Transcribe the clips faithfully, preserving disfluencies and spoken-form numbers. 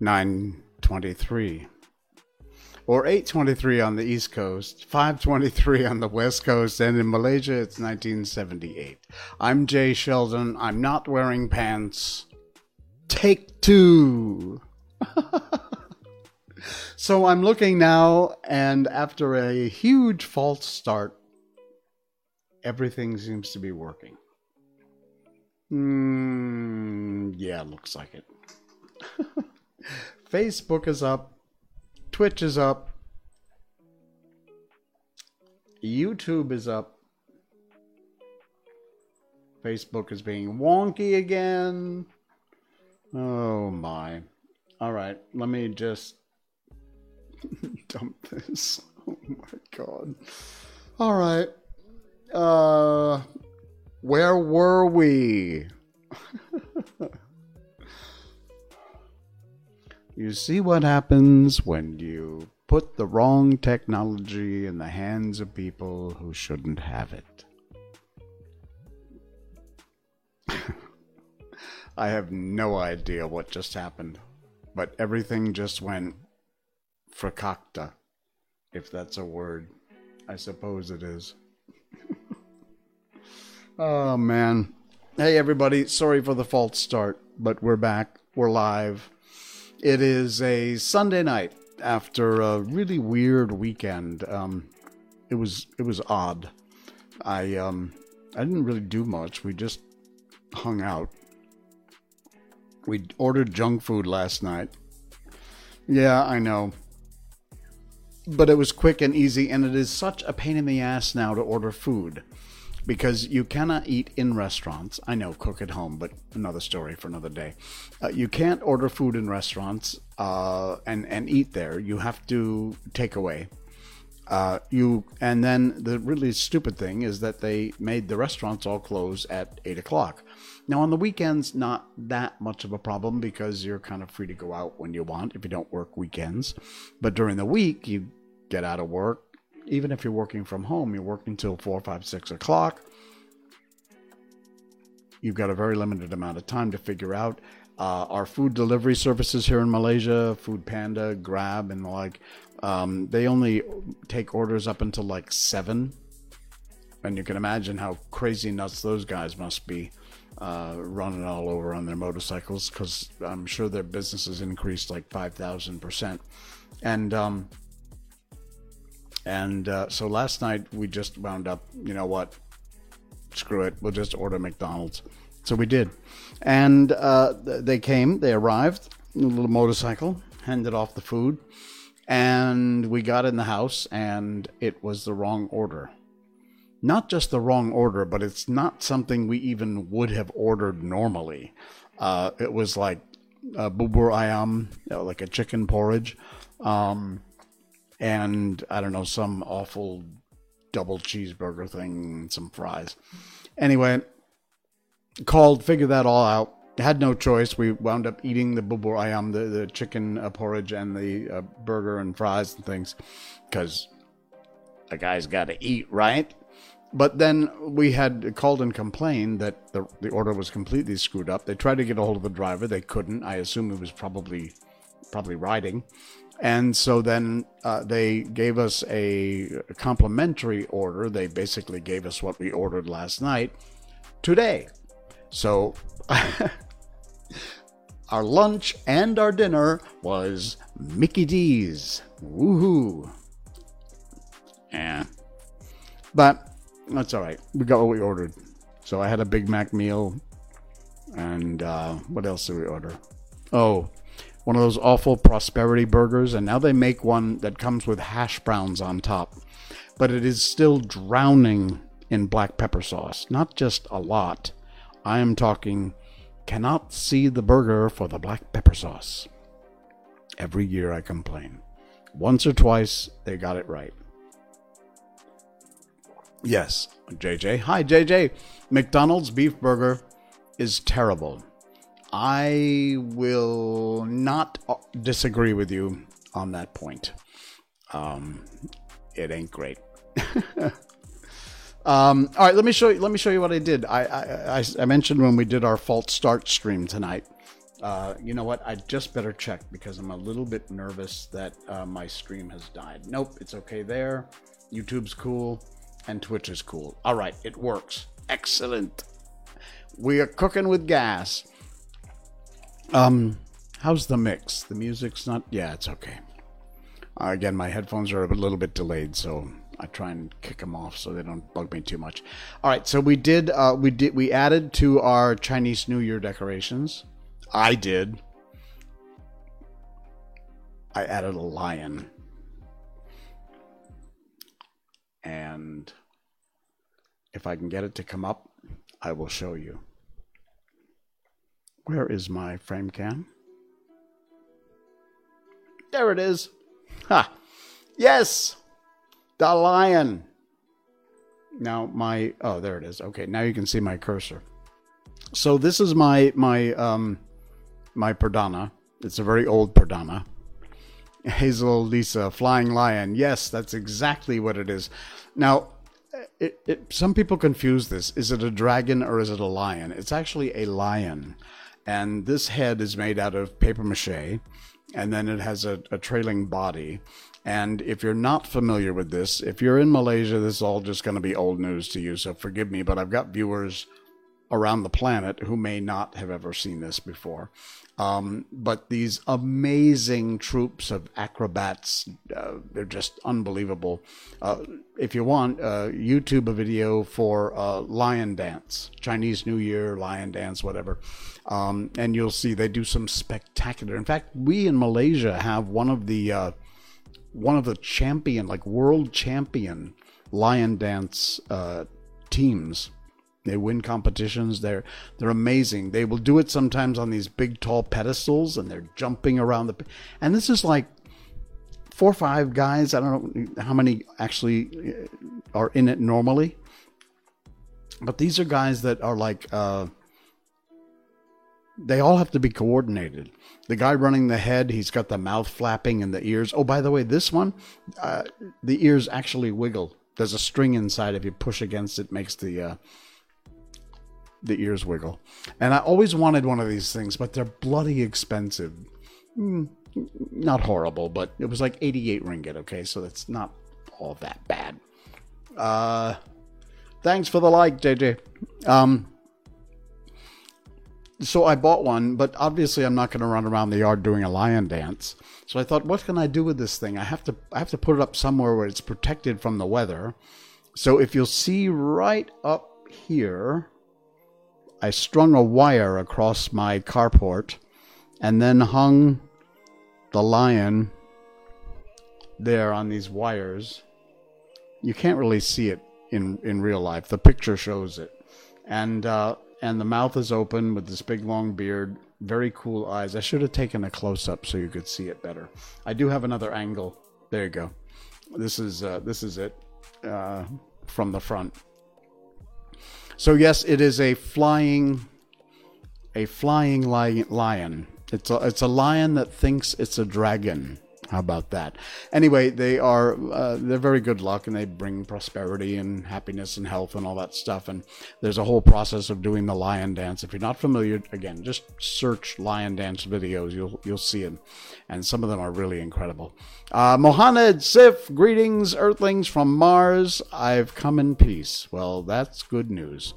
nine twenty-three, or eight twenty-three on the East Coast, five twenty-three on the West Coast, and in Malaysia it's nineteen seventy-eight. I'm Jay Sheldon. I'm not wearing pants. Take two. So I'm looking now, and after a huge false start, everything seems to be working. Mm, yeah, looks like it. Facebook is up. Twitch is up. YouTube is up. Facebook is being wonky again. Oh my. All right, let me just dump this. Oh my God. All right. Uh, where were we? You see what happens when you put the wrong technology in the hands of people who shouldn't have it. I have no idea what just happened, but everything just went fracacta, if that's a word. I suppose it is. Oh, man. Hey, everybody. Sorry for the false start, but we're back. We're live. It is a Sunday night after a really weird weekend. Um, it was it was odd. I um I didn't really do much. We just hung out. We ordered junk food last night. Yeah, I know. But it was quick and easy, and it is such a pain in the ass now to order food, because you cannot eat in restaurants. I know, cook at home, but another story for another day. Uh, you can't order food in restaurants uh, and, and eat there. You have to take away. Uh, you and then the really stupid thing is that they made the restaurants all close at eight o'clock. Now, on the weekends, not that much of a problem, because you're kind of free to go out when you want if you don't work weekends. But during the week, you get out of work. Even if you're working from home, you're working till four, five, six o'clock. You've got a very limited amount of time to figure out. Uh, our food delivery services here in Malaysia, Food Panda, Grab, and the like, um, they only take orders up until like seven. And you can imagine how crazy nuts those guys must be, uh, running all over on their motorcycles, because I'm sure their business has increased like five thousand percent. And, um, And uh, so last night we just wound up, you know what, screw it, we'll just order McDonald's. So we did. And uh, they came, they arrived, in a little motorcycle, handed off the food, and we got in the house, and it was the wrong order. Not just the wrong order, but it's not something we even would have ordered normally. Uh, it was like uh, bubur ayam, you know, like a chicken porridge. Um... And, I don't know, some awful double cheeseburger thing, some fries. Anyway, called, figured that all out. Had no choice. We wound up eating the bubur ayam, the, the chicken uh, porridge, and the uh, burger and fries and things, because a guy's got to eat, right? But then we had called and complained that the, the order was completely screwed up. They tried to get a hold of the driver. They couldn't. I assume he was probably probably riding. And so then uh, they gave us a complimentary order. They basically gave us what we ordered last night today. So our lunch and our dinner was Mickey D's. Woohoo. Eh. But that's all right. We got what we ordered. So I had a Big Mac meal. And uh, what else did we order? Oh, one of those awful prosperity burgers, and now they make one that comes with hash browns on top, but it is still drowning in black pepper sauce. Not just a lot. I am talking cannot see the burger for the black pepper sauce. Every year I complain. Once or twice they got it right. Yes, J J. Hi, J J. McDonald's beef burger is terrible. I will not disagree with you on that point. Um, it ain't great. um, all right, let me show you. Let me show you what I did. I I, I I mentioned when we did our false start stream tonight Uh, you know what? I just better check because I'm a little bit nervous that uh, my stream has died. Nope, it's okay there. YouTube's cool and Twitch is cool. All right, it works. Excellent. We are cooking with gas. Um, how's the mix? The music's not... Yeah, it's okay. Uh, again, my headphones are a little bit delayed, so I try and kick them off so they don't bug me too much. All right, so we did. Uh, we did. We added to our Chinese New Year decorations. I did. I added a lion. And if I can get it to come up, I will show you. Where is my frame cam? There it is. Ha! Yes! The lion! Now my... Oh, there it is. Okay, now you can see my cursor. So this is my... my um. My Perdana. It's a very old Perdana. Hazel Lisa Flying Lion. Yes, that's exactly what it is. Now... It, it, some people confuse this. Is it a dragon or is it a lion? It's actually a lion. And this head is made out of paper mache. And then it has a, a trailing body. And if you're not familiar with this, if you're in Malaysia, this is all just going to be old news to you. So forgive me, but I've got viewers around the planet who may not have ever seen this before. Um, but these amazing troops of acrobats, uh, they're just unbelievable. Uh, if you want, uh, YouTube a video for uh, lion dance, Chinese New Year, lion dance, whatever. Um, and you'll see they do some spectacular. In fact, we in Malaysia have one of the, uh, one of the champion, like world champion lion dance uh, teams. They win competitions. They're they're amazing. They will do it sometimes on these big, tall pedestals, and they're jumping around the... And this is like four or five guys. I don't know how many actually are in it normally. But these are guys that are like... Uh, they all have to be coordinated. The guy running the head, he's got the mouth flapping and the ears. Oh, by the way, this one, uh, the ears actually wiggle. There's a string inside. If you push against it, makes the... Uh, the ears wiggle. And I always wanted one of these things, but they're bloody expensive. Mm, not horrible, but it was like eighty-eight ringgit, okay? So that's not all that bad. Uh, thanks for the like, J J. Um, so I bought one, but obviously I'm not going to run around the yard doing a lion dance. So I thought, what can I do with this thing? I have to, I have to put it up somewhere where it's protected from the weather. So if you'll see right up here... I strung a wire across my carport and then hung the lion there on these wires. You can't really see it in, in real life. The picture shows it. And uh, and the mouth is open with this big, long beard. Very cool eyes. I should have taken a close-up so you could see it better. I do have another angle. There you go. This is, uh, this is it uh, from the front. So yes, it is a flying, a flying lion. It's a, it's a lion that thinks it's a dragon. How about that? Anyway, they are uh, they're very good luck, and they bring prosperity and happiness and health and all that stuff. And there's a whole process of doing the lion dance. If you're not familiar, again, just search lion dance videos. You'll you'll see them, and some of them are really incredible. Uh, Mohamed Sif, greetings, Earthlings from Mars. I've come in peace. Well, that's good news.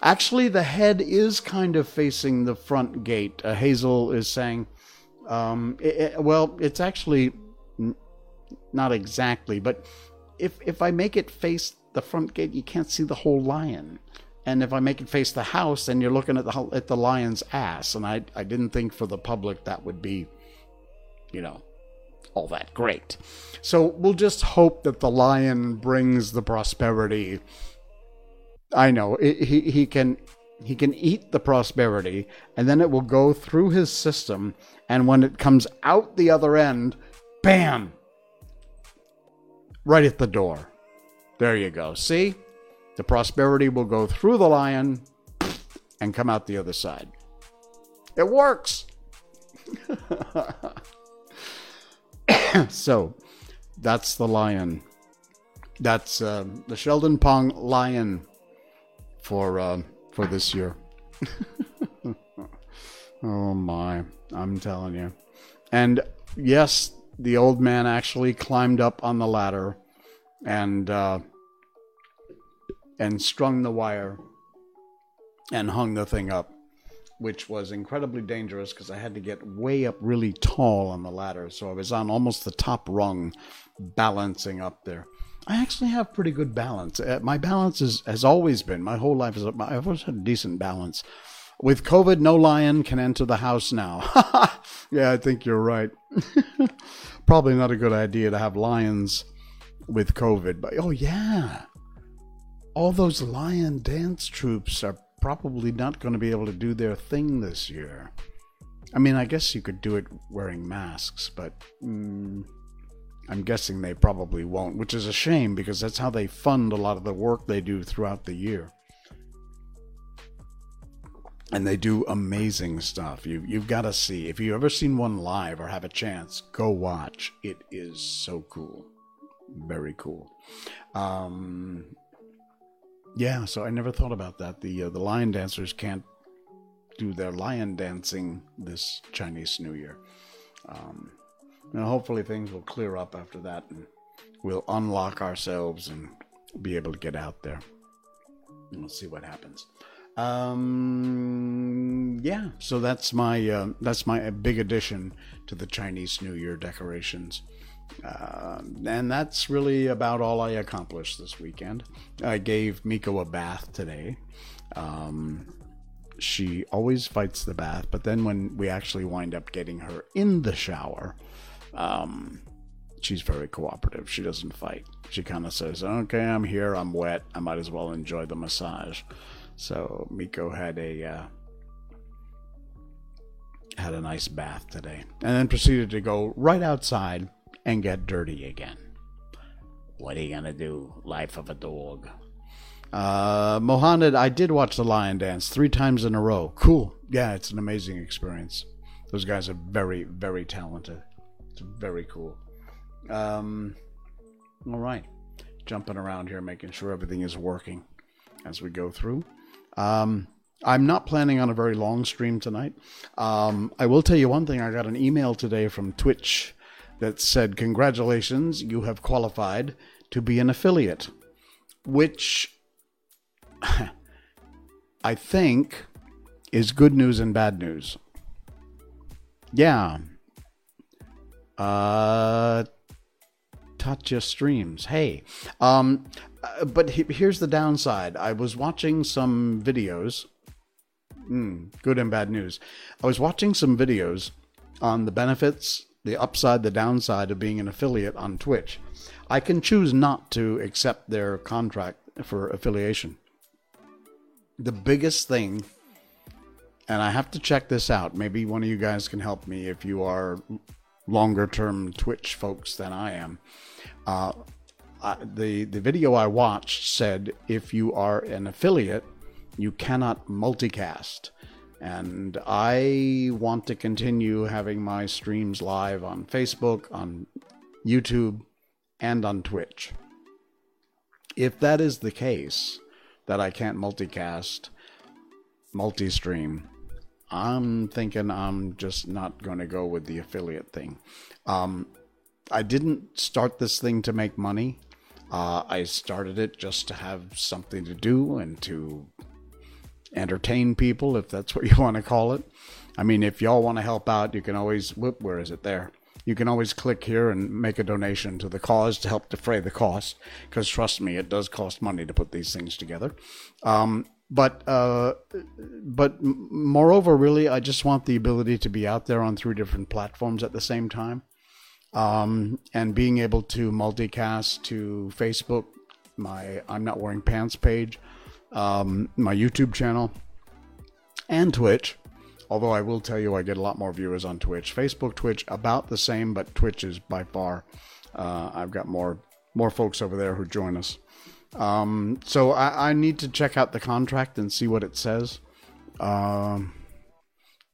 Actually, the head is kind of facing the front gate. Uh, Hazel is saying. Um, it, it, well, it's actually n- not exactly, but if if I make it face the front gate, you can't see the whole lion. And if I make it face the house, then you're looking at the at the lion's ass. And I I didn't think for the public that would be, you know, all that great. So we'll just hope that the lion brings the prosperity. I know it, he he can. He can eat the prosperity, and then it will go through his system, and when it comes out the other end, bam! Right at the door. There you go. See? The prosperity will go through the lion and come out the other side. It works! So, that's the lion. That's uh, the Sheldon Pong lion for... Uh, for this year. Oh my, I'm telling you. And yes, the old man actually climbed up on the ladder and uh, and strung the wire and hung the thing up, which was incredibly dangerous because I had to get way up really tall on the ladder. So I was on almost the top rung balancing up there. I actually have pretty good balance. My balance is, has always been, my whole life, is. I've always had a decent balance. With COVID, no lion can enter the house now. Yeah, I think you're right. Probably not a good idea to have lions with COVID. But oh, yeah. All those lion dance troupes are probably not going to be able to do their thing this year. I mean, I guess you could do it wearing masks, but mm, I'm guessing they probably won't, which is a shame because that's how they fund a lot of the work they do throughout the year. And they do amazing stuff. You, you've got to see. If you've ever seen one live or have a chance, go watch. It is so cool. Very cool. Um, yeah, so I never thought about that. The, uh, the lion dancers can't do their lion dancing this Chinese New Year. Um, and hopefully things will clear up after that, and we'll unlock ourselves and be able to get out there. And we'll see what happens. Um, yeah, so that's my, uh, that's my big addition to the Chinese New Year decorations. Uh, and that's really about all I accomplished this weekend. I gave Miko a bath today. Um, she always fights the bath, but then when we actually wind up getting her in the shower, um, she's very cooperative. She doesn't fight. She kind of says, okay, I'm here. I'm wet. I might as well enjoy the massage. So Miko had a uh, had a nice bath today, and then proceeded to go right outside and get dirty again. What are you gonna do? Life of a dog. Uh, Mohamed, I did watch the lion dance three times in a row. Cool. Yeah, it's an amazing experience. Those guys are very, very talented. It's very cool. Um, all right, jumping around here, making sure everything is working as we go through. Um, I'm not planning on a very long stream tonight. Um, I will tell you one thing. I got an email today from Twitch that said, congratulations, you have qualified to be an affiliate, which I think is good news and bad news. Yeah. Uh, Tatya Streams. Hey. Um, Uh, but he, here's the downside. I was watching some videos. Mm, good and bad news. I was watching some videos on the benefits, the upside, the downside of being an affiliate on Twitch. I can choose not to accept their contract for affiliation. The biggest thing, and I have to check this out. Maybe one of you guys can help me if you are longer-term Twitch folks than I am. Uh, Uh, the, the video I watched said, if you are an affiliate, you cannot multicast. And I want to continue having my streams live on Facebook, on YouTube, and on Twitch. If that is the case, that I can't multicast, multi-stream, I'm thinking I'm just not going to go with the affiliate thing. Um, I didn't start this thing to make money. Uh, I started it just to have something to do and to entertain people, if that's what you want to call it. I mean, if y'all want to help out, you can always, whoop, where is it there? You can always click here and make a donation to the cause to help defray the cost. Because trust me, it does cost money to put these things together. Um, but, uh, but moreover, really, I just want the ability to be out there on three different platforms at the same time. Um, and being able to multicast to Facebook, my I'm Not Wearing Pants page, um, my YouTube channel, and Twitch. Although I will tell you I get a lot more viewers on Twitch. Facebook, Twitch, about the same, but Twitch is by far. Uh, I've got more more folks over there who join us. Um, so I, I need to check out the contract and see what it says. Um,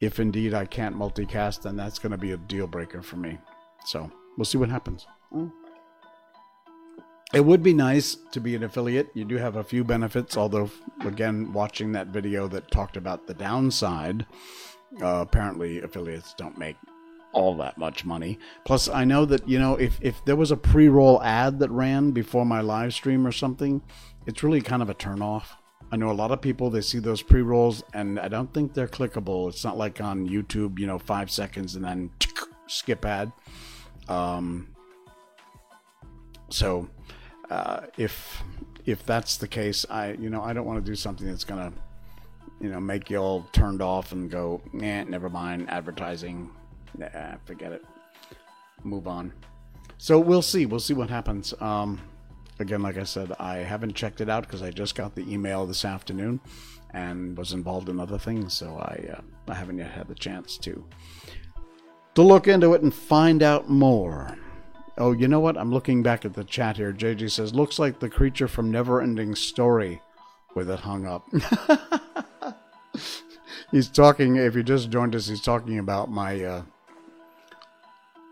if indeed I can't multicast, then that's going to be a deal breaker for me. So we'll see what happens. It would be nice to be an affiliate. You do have a few benefits, although, again, watching that video that talked about the downside, Uh, apparently, affiliates don't make all that much money. Plus, I know that, you know, if, if there was a pre-roll ad that ran before my live stream or something, it's really kind of a turnoff. I know a lot of people, they see those pre-rolls, and I don't think they're clickable. It's not like on YouTube, you know, five seconds and then skip ad. Um, so uh, if if that's the case, I you know I don't want to do something that's gonna you know make y'all turned off and go, eh, never mind advertising. Nah, forget it. Move on. So we'll see. We'll see what happens. Um, again, like I said, I haven't checked it out because I just got the email this afternoon and was involved in other things, so I uh, I haven't yet had the chance to to look into it and find out more. Oh, you know what? I'm looking back at the chat here. J G says, looks like the creature from Neverending Story with it hung up. He's talking, if you just joined us, he's talking about my uh,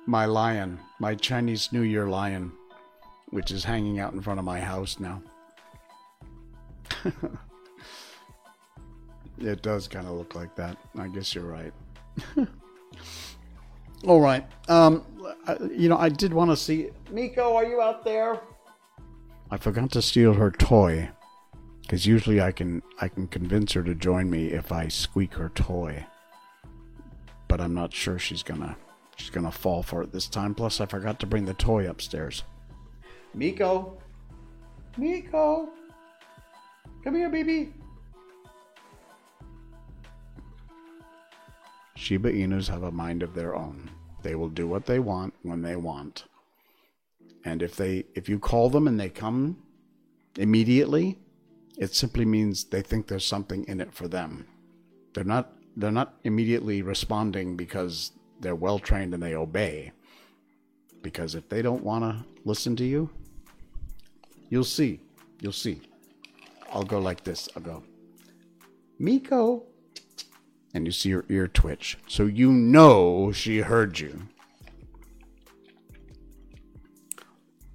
my lion, my Chinese New Year lion, which is hanging out in front of my house now. It does kind of look like that. I guess you're right. All right. Um, you know, I did want to see... Miko, are you out there? I forgot to steal her toy, because usually I can I can convince her to join me if I squeak her toy. But I'm not sure she's gonna she's gonna fall for it this time. Plus, I forgot to bring the toy upstairs. Miko, Miko, come here, baby. Shiba Inus have a mind of their own. They will do what they want when they want. And if they if you call them and they come immediately, it simply means they think there's something in it for them. They're not they're not immediately responding because they're well trained and they obey. Because if they don't want to listen to you, you'll see. You'll see. I'll go like this. I'll go, Miko. And you see her ear twitch. So you know she heard you.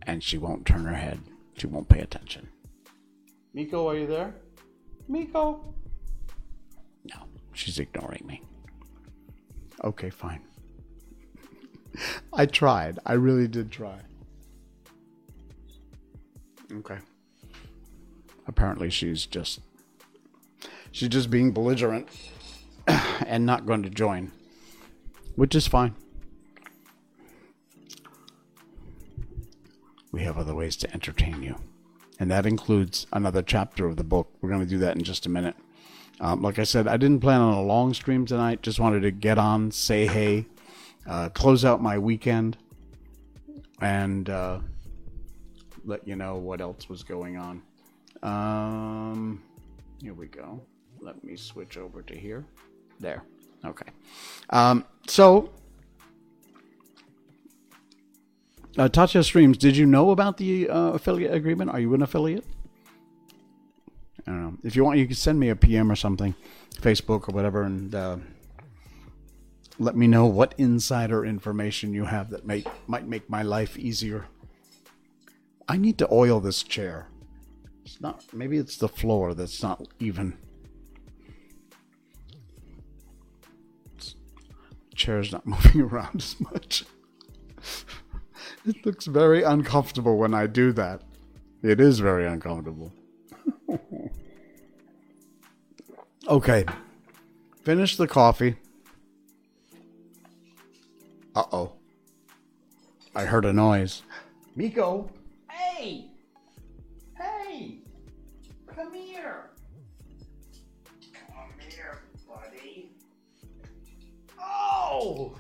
And she won't turn her head. She won't pay attention. Miko, are you there? Miko? No, she's ignoring me. Okay, fine. I tried. I really did try. Okay. Apparently she's just... She's just being belligerent. And not going to join, which is fine. We have other ways to entertain you, and that includes another chapter of the book. We're going to do that in just a minute. Um, like I said, I didn't plan on a long stream tonight. Just wanted to get on, say hey, uh, close out my weekend, and uh, let you know what else was going on. Um, here we go. Let me switch over to here. There. Okay. Um, so, uh, Tatya Streams, did you know about the uh, affiliate agreement? Are you an affiliate? I don't know. If you want, you can send me a P M or something, Facebook or whatever, and uh, let me know what insider information you have that may, might make my life easier. I need to oil this chair. It's not. Maybe it's the floor that's not even... Chair's not moving around as much. It looks very uncomfortable when I do that. It is very uncomfortable. Okay. Finish the coffee. Uh-oh. I heard a noise. Miko! Hey! Hey! Come here! Come here, buddy. Oh!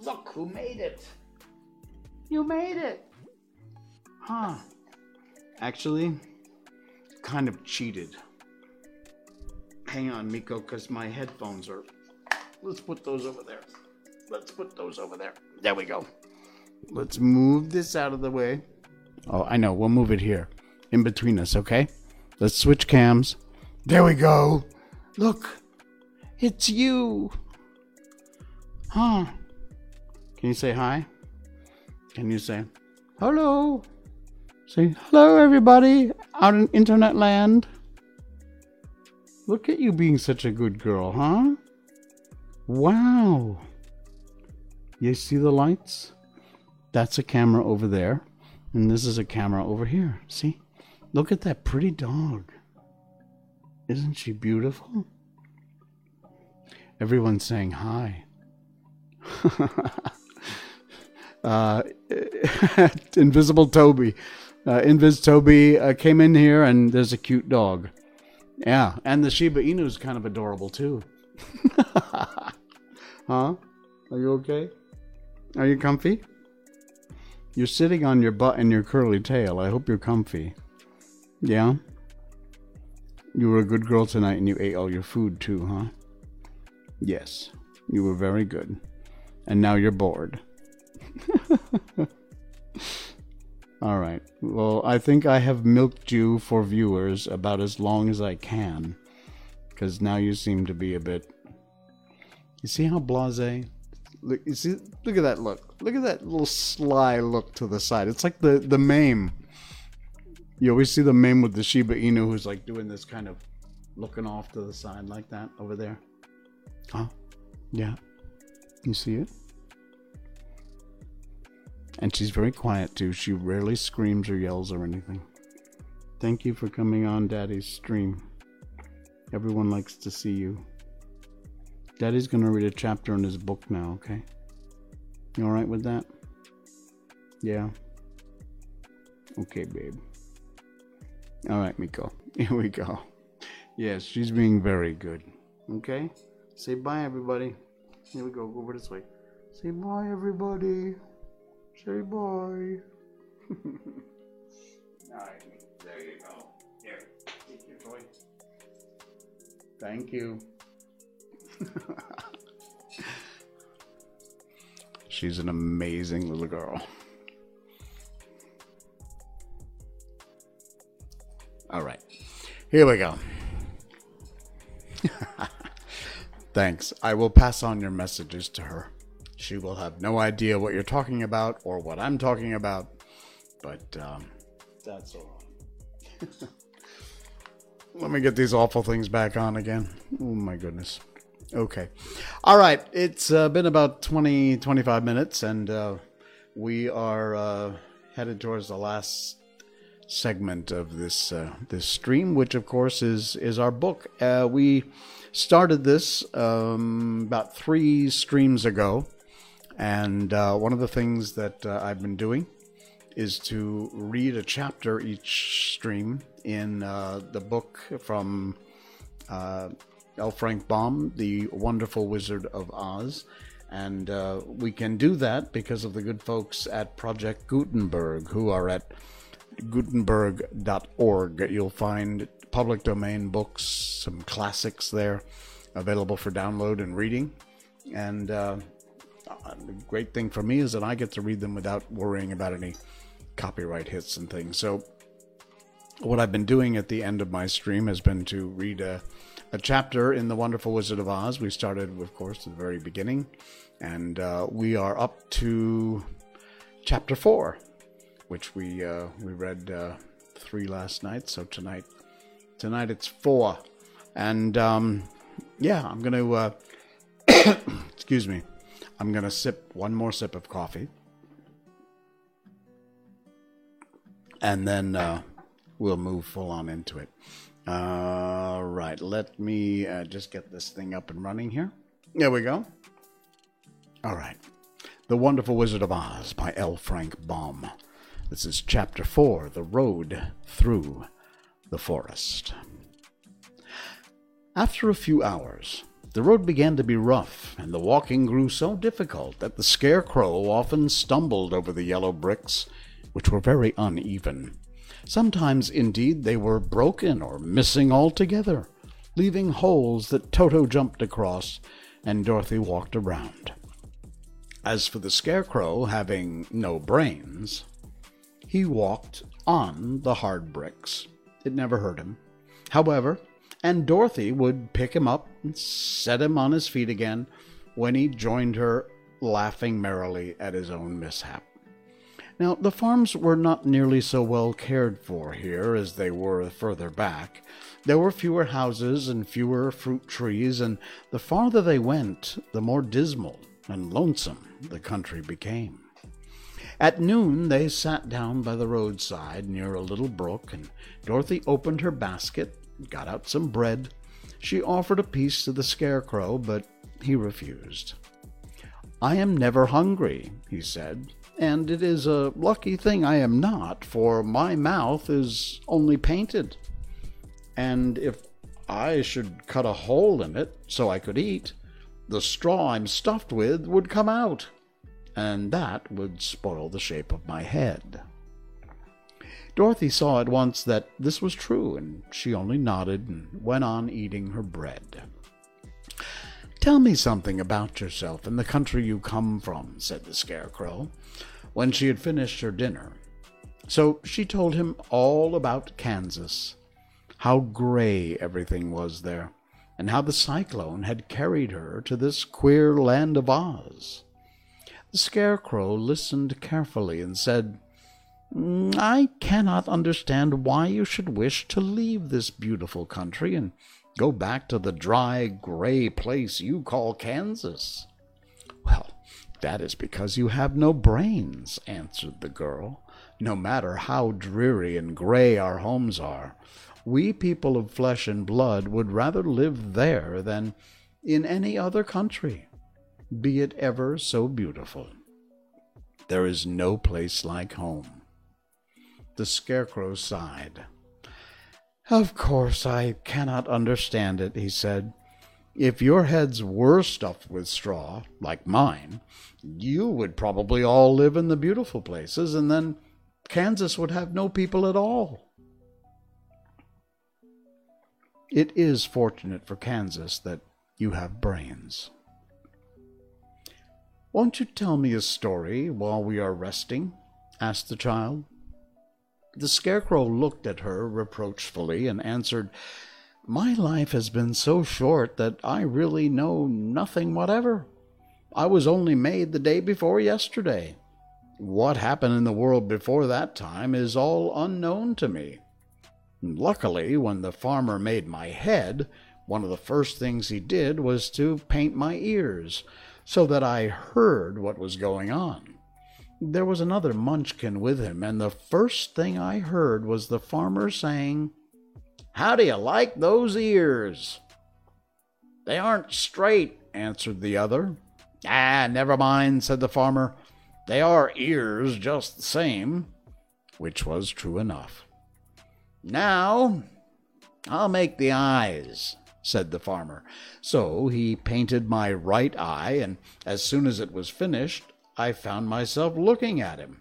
Look who made it! You made it! Huh. Actually, kind of cheated. Hang on, Miko, because my headphones are... Let's put those over there. Let's put those over there. There we go. Let's move this out of the way. Oh, I know. We'll move it here. In between us, okay? Let's switch cams. There we go! Look! It's you! Huh? Can you say hi? Can you say hello? Say hello, everybody out in internet land. Look at you being such a good girl, huh? Wow. You see the lights? That's a camera over there. And this is a camera over here. See? Look at that pretty dog. Isn't she beautiful? Everyone's saying hi. uh, Invisible Toby. Uh, Invis Toby uh, came in here and there's a cute dog. Yeah, and the Shiba Inu's kind of adorable too. Huh? Are you okay? Are you comfy? You're sitting on your butt and your curly tail. I hope you're comfy. Yeah? You were a good girl tonight and you ate all your food too, huh? Yes, you were very good. And now you're bored. All right. Well, I think I have milked you for viewers about as long as I can. Because now you seem to be a bit... You see how blasé? Look, you see, look at that look. Look at that little sly look to the side. It's like the, the meme. You always see the meme with the Shiba Inu who's like doing this kind of looking off to the side like that over there. Huh? Yeah. You see it? And she's very quiet too. She rarely screams or yells or anything. Thank you for coming on Daddy's stream. Everyone likes to see you. Daddy's going to read a chapter in his book now, okay? You all right with that? Yeah. Okay, babe. All right, Miko. Here we go. Yes, she's being very good. Okay? Say bye, everybody. Here we go. Go over this way. Say bye, everybody. Say bye. All right. There you go. Here. Take your toy. Thank you. She's an amazing little girl. All right. Here we go. Thanks. I will pass on your messages to her. She will have no idea what you're talking about or what I'm talking about, but um, that's all right. Let me get these awful things back on again. Oh, my goodness. Okay. All right. It's uh, been about twenty, twenty-five minutes, and uh, we are uh, headed towards the last segment of this uh, this stream, which, of course, is, is our book. Uh, we started this um, about three streams ago. And uh, one of the things that uh, I've been doing is to read a chapter each stream in uh, the book from uh, L. Frank Baum, The Wonderful Wizard of Oz. And uh, we can do that because of the good folks at Project Gutenberg, who are at gutenberg dot org. You'll find public domain books, some classics there, available for download and reading. And... Uh, Uh, the great thing for me is that I get to read them without worrying about any copyright hits and things. So what I've been doing at the end of my stream has been to read a, a chapter in The Wonderful Wizard of Oz. We started, of course, at the very beginning, and uh, we are up to chapter four, which we uh, we read uh, three last night. So tonight, tonight it's four, and um, yeah, I'm going to uh, excuse me. I'm going to sip one more sip of coffee, and then uh, we'll move full on into it. All right, let me uh, just get this thing up and running here. There we go. All right. The Wonderful Wizard of Oz by L. Frank Baum. This is Chapter four, The Road Through the Forest. After a few hours... The road began to be rough, and the walking grew so difficult that the Scarecrow often stumbled over the yellow bricks, which were very uneven. Sometimes, indeed, they were broken or missing altogether, leaving holes that Toto jumped across and Dorothy walked around. As for the Scarecrow, having no brains, he walked on the hard bricks. It never hurt him. However, and Dorothy would pick him up and set him on his feet again when he joined her, laughing merrily at his own mishap. Now, the farms were not nearly so well cared for here as they were further back. There were fewer houses and fewer fruit trees, and the farther they went, the more dismal and lonesome the country became. At noon, they sat down by the roadside near a little brook, and Dorothy opened her basket and got out some bread. She offered a piece to the Scarecrow, but he refused. "I am never hungry," he said, "and it is a lucky thing I am not, for my mouth is only painted, and if I should cut a hole in it so I could eat, the straw I'm stuffed with would come out, and that would spoil the shape of my head." Dorothy saw at once that this was true, and she only nodded and went on eating her bread. "Tell me something about yourself and the country you come from," said the Scarecrow, when she had finished her dinner. So she told him all about Kansas, how gray everything was there, and how the cyclone had carried her to this queer land of Oz. The Scarecrow listened carefully and said, "I cannot understand why you should wish to leave this beautiful country and go back to the dry, gray place you call Kansas." "Well, that is because you have no brains," answered the girl. "No matter how dreary and gray our homes are, we people of flesh and blood would rather live there than in any other country, be it ever so beautiful. There is no place like home." The Scarecrow sighed. "Of course I cannot understand it," he said. "If your heads were stuffed with straw, like mine, you would probably all live in the beautiful places, and then Kansas would have no people at all." "It is fortunate for Kansas that you have brains. Won't you tell me a story while we are resting?" asked the child. The Scarecrow looked at her reproachfully and answered, "My life has been so short that I really know nothing whatever. I was only made the day before yesterday. What happened in the world before that time is all unknown to me. Luckily, when the farmer made my head, one of the first things he did was to paint my ears, so that I heard what was going on. There was another Munchkin with him, and the first thing I heard was the farmer saying, 'How do you like those ears?' 'They aren't straight,' answered the other. 'Ah, never mind,' said the farmer. 'They are ears just the same,' which was true enough. 'Now, I'll make the eyes,' said the farmer. So he painted my right eye, and as soon as it was finished, I found myself looking at him,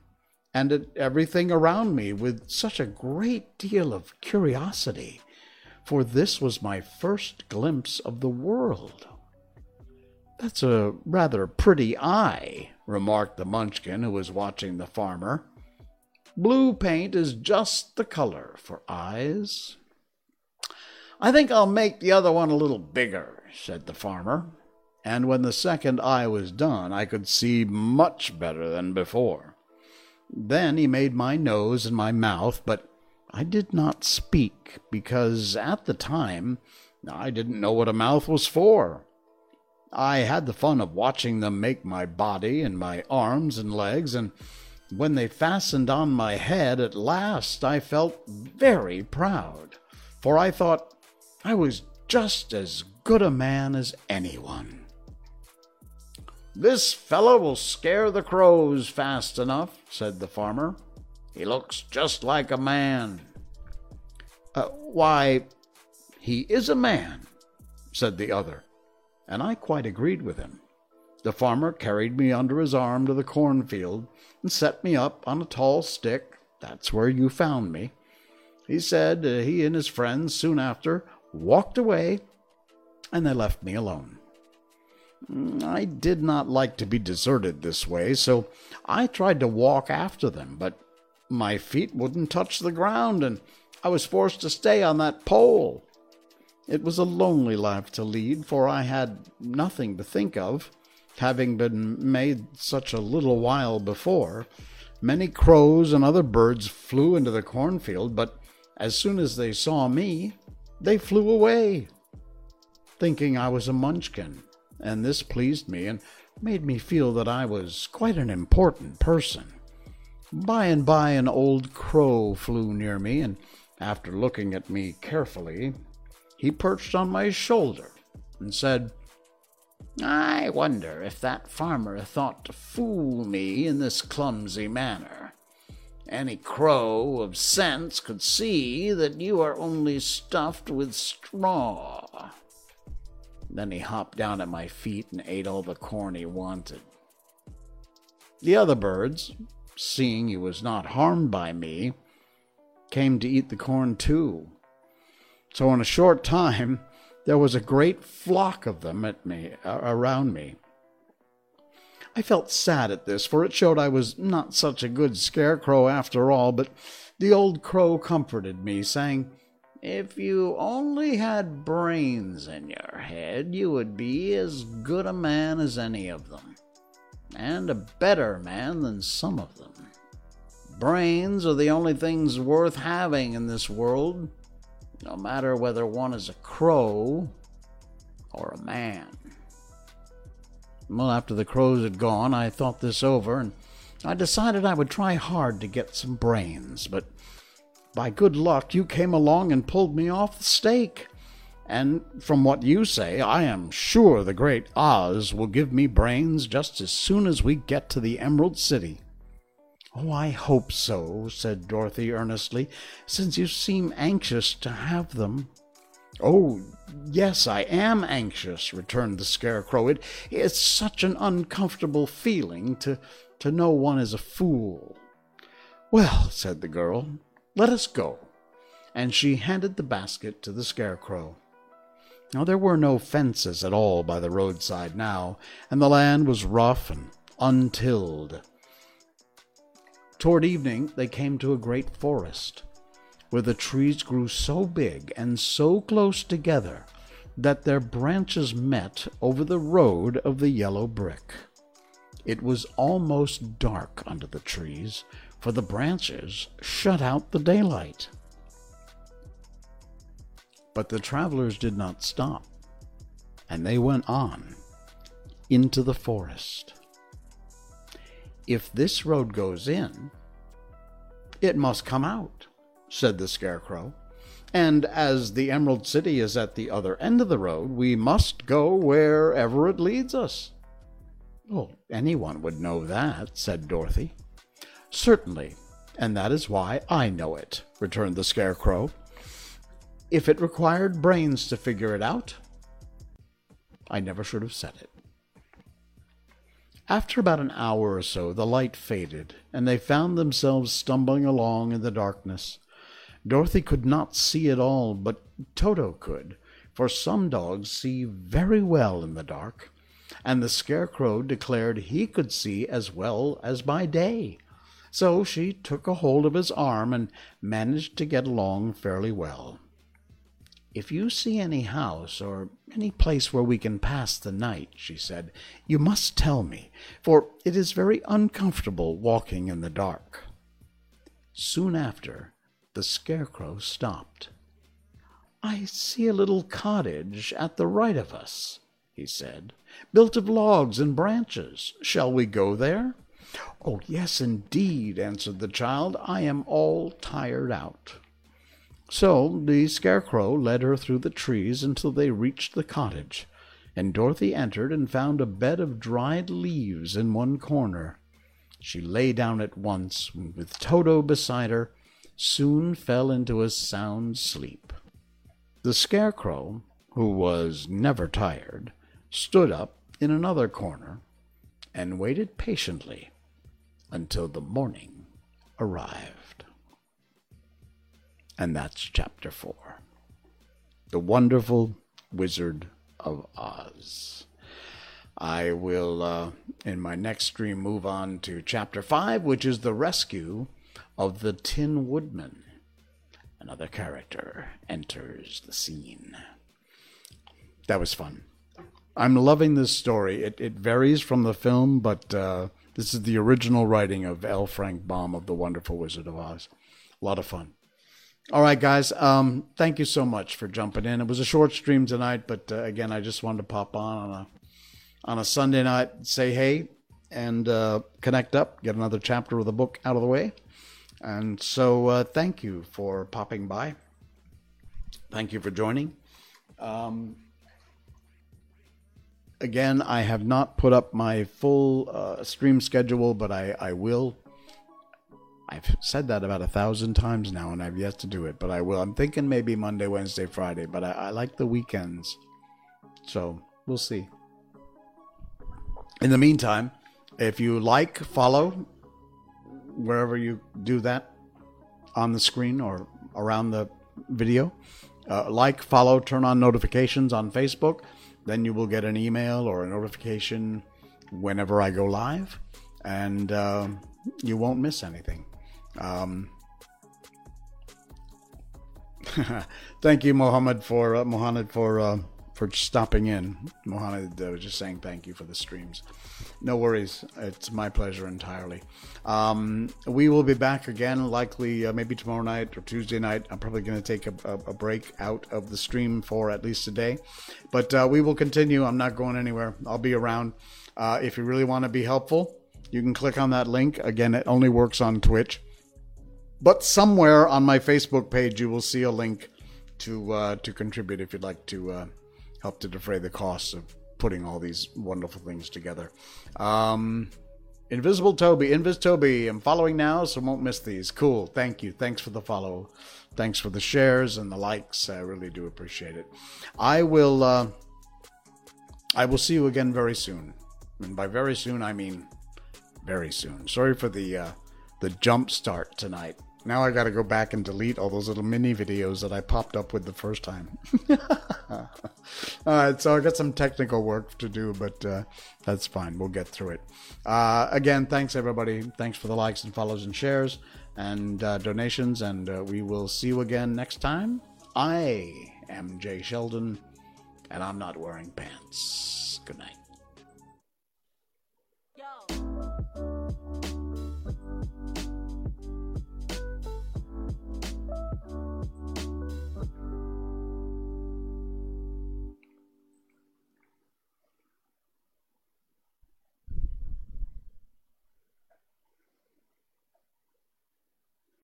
and at everything around me, with such a great deal of curiosity, for this was my first glimpse of the world." "That's a rather pretty eye," remarked the Munchkin, who was watching the farmer. "Blue paint is just the color for eyes." "I think I'll make the other one a little bigger," said the farmer. And when the second eye was done, I could see much better than before. Then he made my nose and my mouth, but I did not speak, because at the time I didn't know what a mouth was for. I had the fun of watching them make my body and my arms and legs, and when they fastened on my head at last, I felt very proud, for I thought I was just as good a man as anyone. "This fellow will scare the crows fast enough," said the farmer. "He looks just like a man." Uh, why, he is a man," said the other, and I quite agreed with him. The farmer carried me under his arm to the cornfield and set me up on a tall stick. That's where you found me. He said uh, he and his friends soon after walked away, and they left me alone. I did not like to be deserted this way, so I tried to walk after them, but my feet wouldn't touch the ground, and I was forced to stay on that pole. It was a lonely life to lead, for I had nothing to think of, having been made such a little while before, Many crows and other birds flew into the cornfield, but as soon as they saw me, they flew away, thinking I was a munchkin, and this pleased me and made me feel that I was quite an important person. By and by, an old crow flew near me, and after looking at me carefully, he perched on my shoulder and said, "I wonder if that farmer thought to fool me in this clumsy manner. Any crow of sense could see that you are only stuffed with straw." Then he hopped down at my feet and ate all the corn he wanted. The other birds, seeing he was not harmed by me, came to eat the corn too. So in a short time, there was a great flock of them at me, around me. I felt sad at this, for it showed I was not such a good scarecrow after all, but the old crow comforted me, saying, "If you only had brains in your head, you would be as good a man as any of them, and a better man than some of them. Brains are the only things worth having in this world, no matter whether one is a crow or a man." Well, after the crows had gone, I thought this over, and I decided I would try hard to get some brains. But by good luck, you came along and pulled me off the stake. And from what you say, I am sure the great Oz will give me brains just as soon as we get to the Emerald City. "Oh, I hope so," said Dorothy earnestly, "since you seem anxious to have them." "Oh, yes, I am anxious," returned the Scarecrow. It, it's such an uncomfortable feeling to, to know one is a fool." "Well," said the girl, "let us go." And she handed the basket to the Scarecrow. Now, there were no fences at all by the roadside now, and the land was rough and untilled. Toward evening, they came to a great forest, where the trees grew so big and so close together that their branches met over the road of the yellow brick. It was almost dark under the trees, for the branches shut out the daylight. But the travelers did not stop, and they went on into the forest. "If this road goes in, it must come out," said the Scarecrow. "And as the Emerald City is at the other end of the road, we must go wherever it leads us." "Oh, anyone would know that," said Dorothy. "Certainly, and that is why I know it," returned the Scarecrow. "If it required brains to figure it out, I never should have said it." After about an hour or so, the light faded, and they found themselves stumbling along in the darkness. Dorothy could not see at all, but Toto could, for some dogs see very well in the dark, and the Scarecrow declared he could see as well as by day. So she took a hold of his arm and managed to get along fairly well. "If you see any house or any place where we can pass the night," she said, "you must tell me, for it is very uncomfortable walking in the dark." Soon after, the Scarecrow stopped. "I see a little cottage at the right of us," he said, "built of logs and branches. Shall we go there?" "Oh, yes, indeed," answered the child. "I am all tired out." So the Scarecrow led her through the trees until they reached the cottage, and Dorothy entered and found a bed of dried leaves in one corner. She lay down at once, and with Toto beside her, soon fell into a sound sleep. The Scarecrow, who was never tired, stood up in another corner and waited patiently until the morning arrived. And that's chapter four, The Wonderful Wizard of Oz. I will, uh, in my next stream, move on to chapter five, which is the rescue of the Tin Woodman. Another character enters the scene. That was fun. I'm loving this story. It, it varies from the film, but uh, This is the original writing of L. Frank Baum of The Wonderful Wizard of Oz. A lot of fun. All right, guys. Um, thank you so much for jumping in. It was a short stream tonight, but uh, again, I just wanted to pop on on a on a Sunday night, say hey, and uh, connect up, get another chapter of the book out of the way. And so, uh, thank you for popping by. Thank you for joining. Um, again, I have not put up my full uh, stream schedule, but I, I will. I've said that about a thousand times now, and I've yet to do it, but I will. I'm thinking maybe Monday, Wednesday, Friday, but I, I like the weekends. So we'll see. In the meantime, if you like, follow wherever you do that on the screen or around the video. Uh, like, follow, turn on notifications on Facebook. Then you will get an email or a notification whenever I go live, and uh, you won't miss anything. Um, thank you, Mohammed, for uh, Mohammed for uh, for stopping in. Mohammed uh, was just saying thank you for the streams. No worries, it's my pleasure entirely. Um, we will be back again, likely uh, maybe tomorrow night or Tuesday night. I'm probably going to take a, a, a break out of the stream for at least a day, but uh, we will continue. I'm not going anywhere. I'll be around. Uh, if you really want to be helpful, you can click on that link. Again, it only works on Twitch, but somewhere on my Facebook page, you will see a link to uh, to contribute if you'd like to uh, help to defray the costs of putting all these wonderful things together. Um, Invisible Toby, Invis Toby, I'm following now, so won't miss these. Cool, thank you. Thanks for the follow. Thanks for the shares and the likes. I really do appreciate it. I will. Uh, I will see you again very soon, and by very soon I mean very soon. Sorry for the uh, the jump start tonight. Now I got to go back and delete all those little mini videos that I popped up with the first time. All right, so I got some technical work to do, but uh, that's fine. We'll get through it. Uh, again, thanks everybody. Thanks for the likes and follows and shares and uh, donations, and uh, we will see you again next time. I am Jay Sheldon, and I'm not wearing pants. Good night.